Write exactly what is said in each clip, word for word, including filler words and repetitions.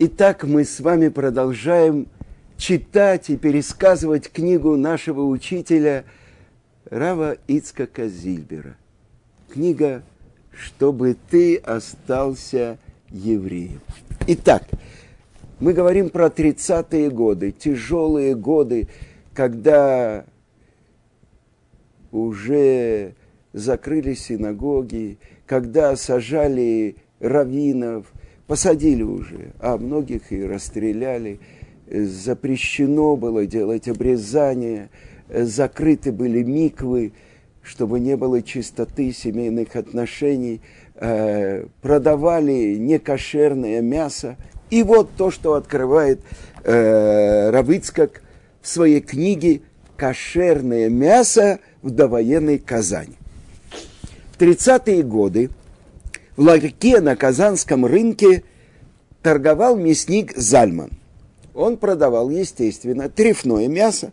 Итак, мы с вами продолжаем читать и пересказывать книгу нашего учителя Рава Ицка Казильбера. Книга «Чтобы ты остался евреем». Итак, мы говорим про тридцатые годы, тяжелые годы, когда уже закрыли синагоги, когда сажали раввинов, посадили уже, а многих и расстреляли. Запрещено было делать обрезания, закрыты были миквы, чтобы не было чистоты семейных отношений, продавали некошерное мясо. И вот то, что открывает Рав Ицка в своей книге «Кошерное мясо в довоенной Казани». В тридцатые годы в ларьке на казанском рынке торговал мясник Зальман. Он продавал, естественно, трефное мясо,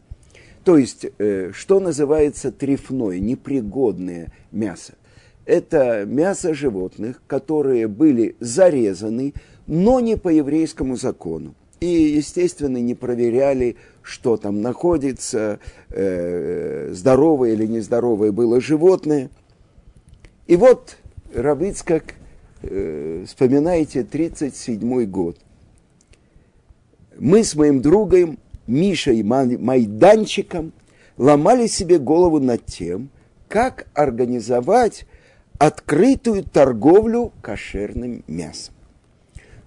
то есть, э, что называется трефное, непригодное мясо. Это мясо животных, которые были зарезаны, но не по еврейскому закону. И, естественно, не проверяли, что там находится, э, здоровое или нездоровое было животное. И вот Рав Ицка, э, вспоминайте, тридцать седьмой год. Мы с моим другом Мишей Майданчиком ломали себе голову над тем, как организовать открытую торговлю кошерным мясом,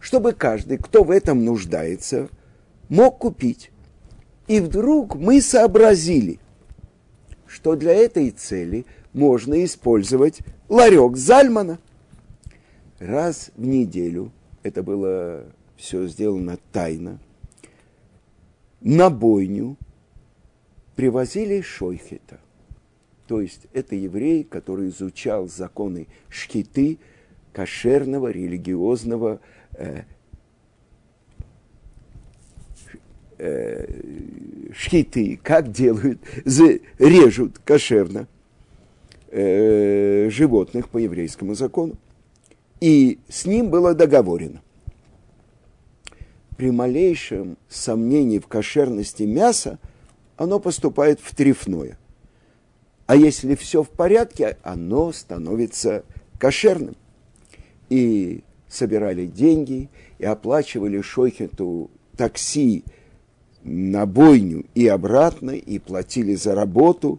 чтобы каждый, кто в этом нуждается, мог купить. И вдруг мы сообразили, что для этой цели можно использовать ларек Зальмана. Раз в неделю, это было все сделано тайно, на бойню привозили шойхета. То есть это еврей, который изучал законы шхиты, кошерного, религиозного э, э, шхиты, как делают, режут кошерно э, животных по еврейскому закону. И с ним было договорено: при малейшем сомнении в кошерности мяса оно поступает в трефное. А если все в порядке, оно становится кошерным. И собирали деньги, и оплачивали шойхету такси на бойню и обратно, и платили за работу.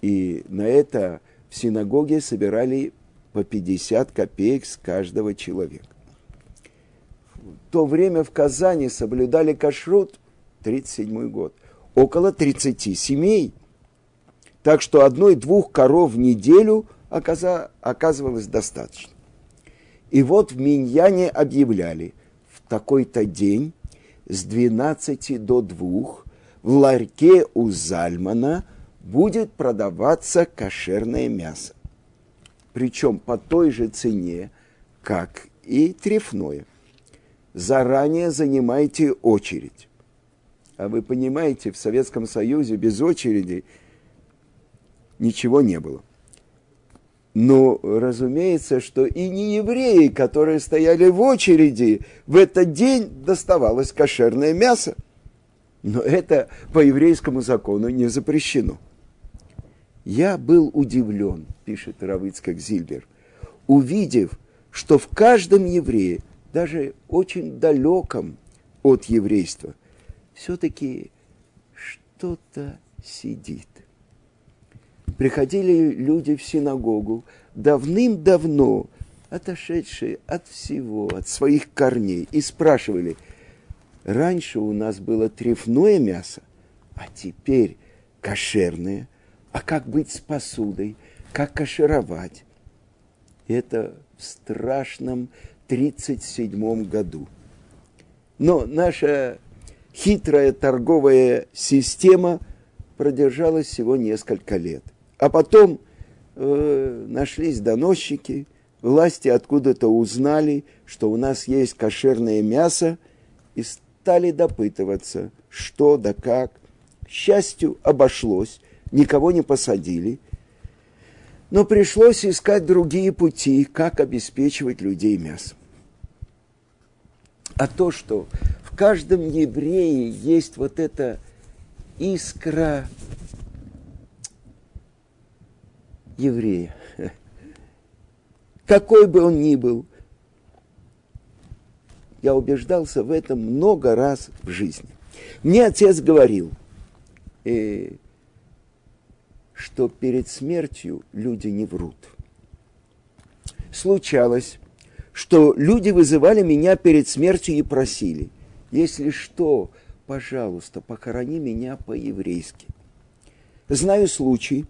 И на это в синагоге собирали по пятьдесят копеек с каждого человека. В то время в Казани соблюдали кашрут, тридцать седьмой год, около тридцати семей. Так что одной-двух коров в неделю оказывалось достаточно. И вот в миньяне объявляли: в такой-то день с двенадцати до двух в ларьке у Зальмана будет продаваться кошерное мясо. Причем по той же цене, как и трефное. Заранее занимайте очередь. А вы понимаете, в Советском Союзе без очереди ничего не было. Но, разумеется, что и не евреи, которые стояли в очереди, в этот день доставалось кошерное мясо. Но это по еврейскому закону не запрещено. «Я был удивлен, — пишет Рав Ицка Казильбер, — увидев, что в каждом еврее, даже очень далеком от еврейства, все-таки что-то сидит». Приходили люди в синагогу, давным-давно отошедшие от всего, от своих корней, и спрашивали: раньше у нас было трефное мясо, а теперь кошерное, а как быть с посудой, как кашировать? Это в страшном тридцать седьмом году. Но наша хитрая торговая система продержалась всего несколько лет. А потом э, нашлись доносчики, власти откуда-то узнали, что у нас есть кошерное мясо, и стали допытываться, что да как. К счастью, обошлось, никого не посадили. Но пришлось искать другие пути, как обеспечивать людей мясом. а то, что в каждом еврее есть вот эта искра еврея, какой бы он ни был. Я убеждался в этом много раз в жизни. Мне отец говорил, э, что перед смертью люди не врут. Случалось, что люди вызывали меня перед смертью и просили, если что, пожалуйста, похорони меня по-еврейски. Знаю случай,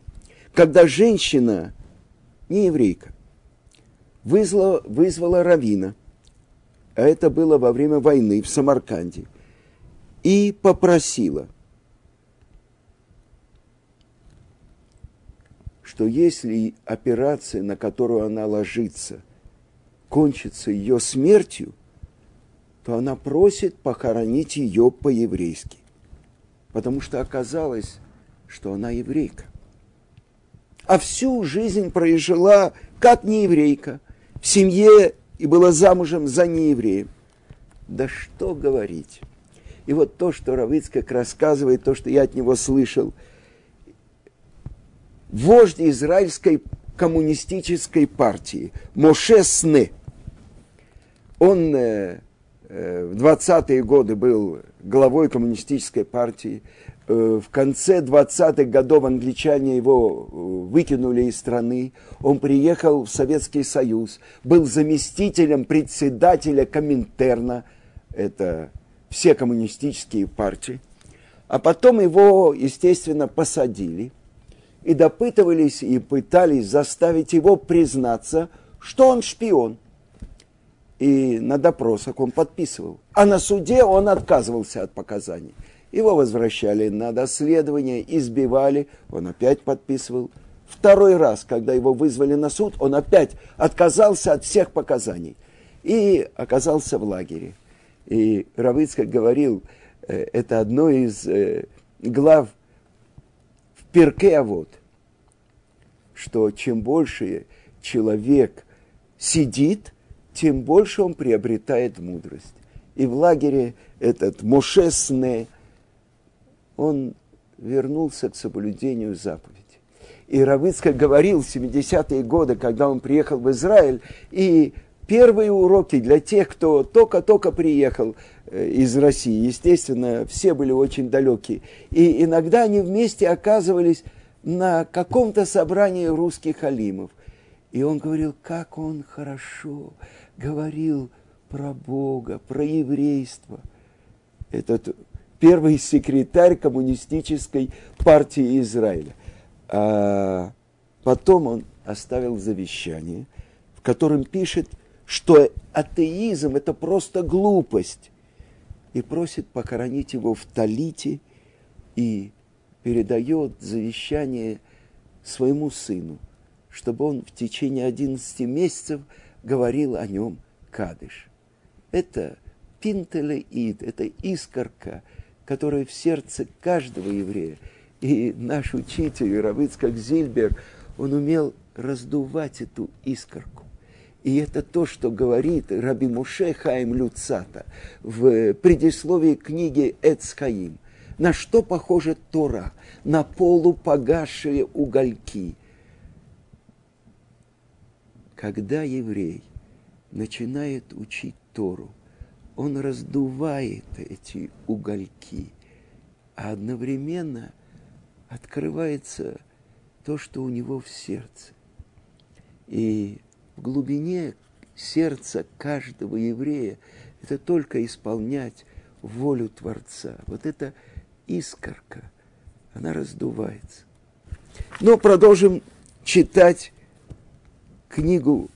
когда женщина, не еврейка, вызвала, вызвала раввина, а это было во время войны в Самарканде, и попросила, что если операция, на которую она ложится, кончится ее смертью, то она просит похоронить ее по-еврейски, потому что оказалось, что она еврейка. А всю жизнь прожила как нееврейка, в семье и была замужем за неевреем. Да что говорить. И вот то, что рав Ицкак рассказывает, то, что я от него слышал, вождь израильской коммунистической партии Моше Снэ, он э, э, в двадцатые годы был главой коммунистической партии, э, в конце двадцатых годов англичане его выкинули из страны, он приехал в Советский Союз, был заместителем председателя Коминтерна, это все коммунистические партии, а потом его, естественно, посадили, и допытывались и пытались заставить его признаться, что он шпион. И на допросах он подписывал. А на суде он отказывался от показаний. Его возвращали на доследование, избивали, он опять подписывал. Второй раз, когда его вызвали на суд, он опять отказался от всех показаний. И оказался в лагере. И рав Ицкак говорил, это одно из глав Перке, а вот, что чем больше человек сидит, тем больше он приобретает мудрость. И в лагере этот Моше Снэ, он вернулся к соблюдению заповедей. И рав Ицкак говорил в семидесятые годы, когда он приехал в Израиль, и первые уроки для тех, кто только-только приехал из России, естественно, все были очень далекие. И иногда они вместе оказывались на каком-то собрании русских алимов. И он говорил, как он хорошо говорил про Бога, про еврейство. Этот первый секретарь коммунистической партии Израиля. А потом он оставил завещание, в котором пишет, что атеизм – это просто глупость, и просит похоронить его в Талите, и передает завещание своему сыну, чтобы он в течение одиннадцати месяцев говорил о нем кадыш. Это пинтелеид, это искорка, которая в сердце каждого еврея. И наш учитель, рав Ицка Казильбер, он умел раздувать эту искорку. И это то, что говорит Рабби Моше Хаим Луццато в предисловии книги «Эц Хаим». На что похожа Тора? На полупогасшие угольки. Когда еврей начинает учить Тору, он раздувает эти угольки, а одновременно открывается то, что у него в сердце. И в глубине сердца каждого еврея это только исполнять волю Творца. Вот эта искорка, она раздувается. Но продолжим читать книгу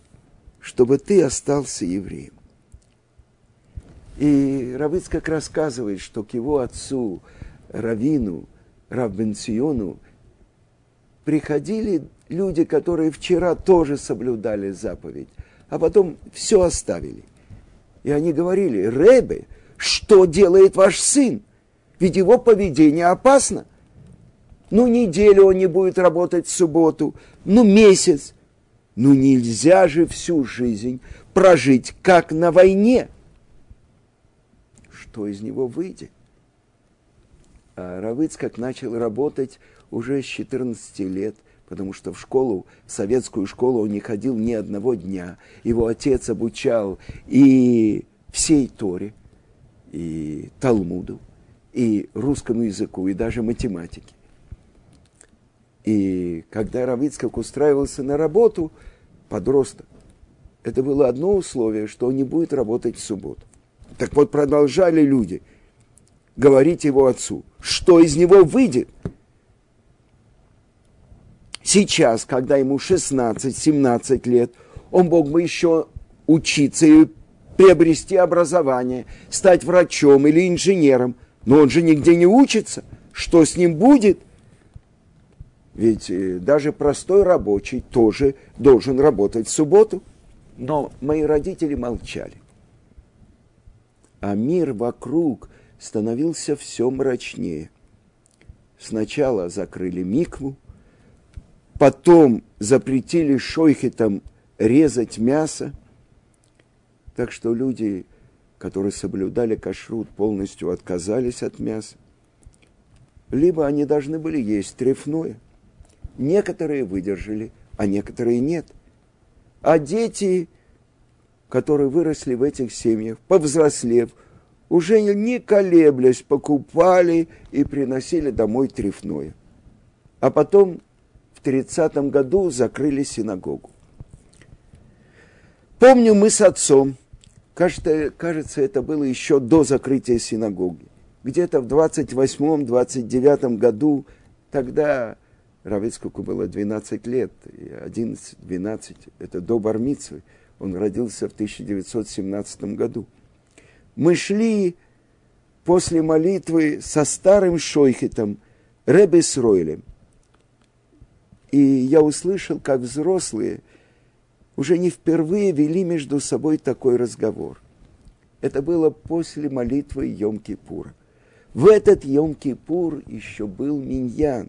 «Чтобы ты остался евреем». И рав Ицкак рассказывает, что к его отцу, раввину, рав Бен-Циону, приходили люди, которые вчера тоже соблюдали заповедь, а потом все оставили. И они говорили, Ребе, что делает ваш сын? Ведь его поведение опасно. Ну, неделю он не будет работать в субботу, ну, месяц. Ну, нельзя же всю жизнь прожить, как на войне. что из него выйдет. А Рав Ицкак начал работать уже с четырнадцати лет, потому что в школу, в советскую школу он не ходил ни одного дня. Его отец обучал и всей Торе, и Талмуду, и русскому языку, и даже математике. И когда Рав Ицкак устраивался на работу, подросток, это было одно условие, что он не будет работать в субботу. Так вот, продолжали люди говорить его отцу, что из него выйдет. Сейчас, когда ему шестнадцать-семнадцать лет, он мог бы еще учиться и приобрести образование, стать врачом или инженером, но он же нигде не учится. Что с ним будет? Ведь даже простой рабочий тоже должен работать в субботу. Но мои родители молчали. А мир вокруг становился все мрачнее. Сначала закрыли микву, потом запретили шойхетам резать мясо. Так что люди, которые соблюдали кашрут, полностью отказались от мяса. Либо они должны были есть трефное. Некоторые выдержали, а некоторые нет. А дети, которые выросли в этих семьях, повзрослев, уже не колеблясь, покупали и приносили домой трефное. А потом в тридцатом году закрыли синагогу. Помню, мы с отцом, кажется, кажется, это было еще до закрытия синагоги, где-то в двадцать восьмом-двадцать девятом году, тогда Рав Ицкаку было двенадцать лет, одиннадцать-двенадцать, это до бар-мицвы, он родился в тысяча девятьсот семнадцатом году. Мы шли после молитвы со старым шойхетом, Реб Исроэлем, и я услышал, как взрослые уже не впервые вели между собой такой разговор. Это было после молитвы Йом-Кипура. В этот Йом-Кипур еще был миньян.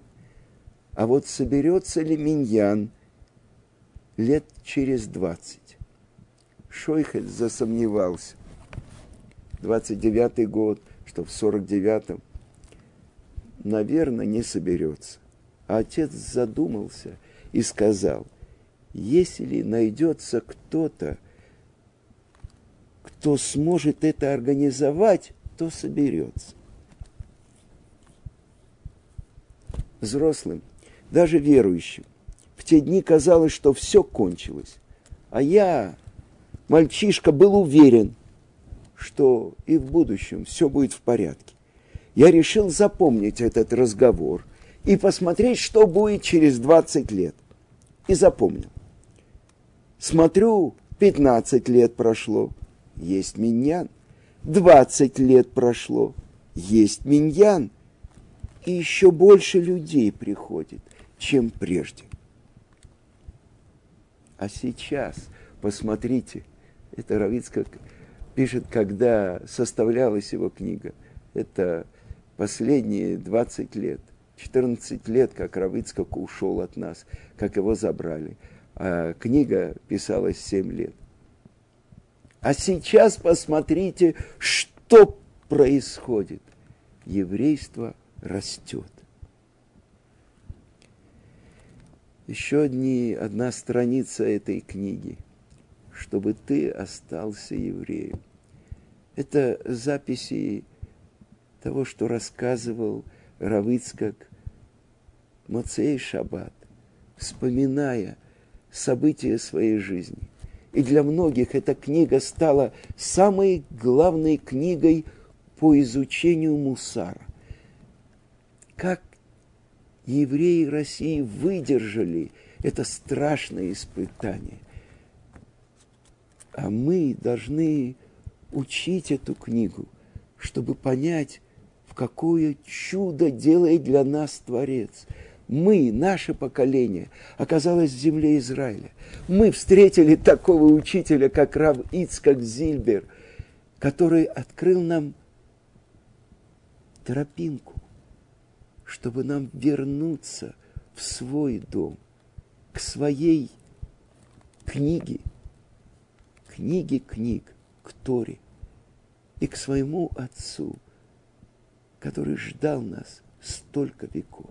А вот соберется ли миньян лет через двадцать? Шойхель засомневался. двадцать девятый год, что в сорок девятом, наверное, не соберется. А отец задумался и сказал, если найдется кто-то, кто сможет это организовать, то соберется. Взрослым, даже верующим, в те дни казалось, что все кончилось. А я, мальчишка, был уверен, что и в будущем все будет в порядке. Я решил запомнить этот разговор и посмотреть, что будет через двадцать лет. И запомнил. Смотрю, пятнадцать лет прошло, есть миньян. двадцать лет прошло, есть миньян. И еще больше людей приходит, чем прежде. А сейчас, посмотрите, это Рав Ицкак пишет, когда составлялась его книга. Это последние двадцать лет. четырнадцать лет, как Рав Ицкак ушел от нас, как его забрали. А книга писалась семь лет. А сейчас посмотрите, что происходит. Еврейство растет. Еще одни, одна страница этой книги. «Чтобы ты остался евреем». Это записи того, что рассказывал Рав Ицкак Моцей Шаббат, вспоминая события своей жизни. И для многих эта книга стала самой главной книгой по изучению мусара. Как евреи России выдержали это страшное испытание. А мы должны учить эту книгу, чтобы понять, какое чудо делает для нас Творец. Мы, наше поколение, оказалось в земле Израиля. Мы встретили такого учителя, как Рав Ицка Казильбер, который открыл нам тропинку, чтобы нам вернуться в свой дом, к своей книге, книге книг, к Торе, и к своему Отцу, который ждал нас столько веков.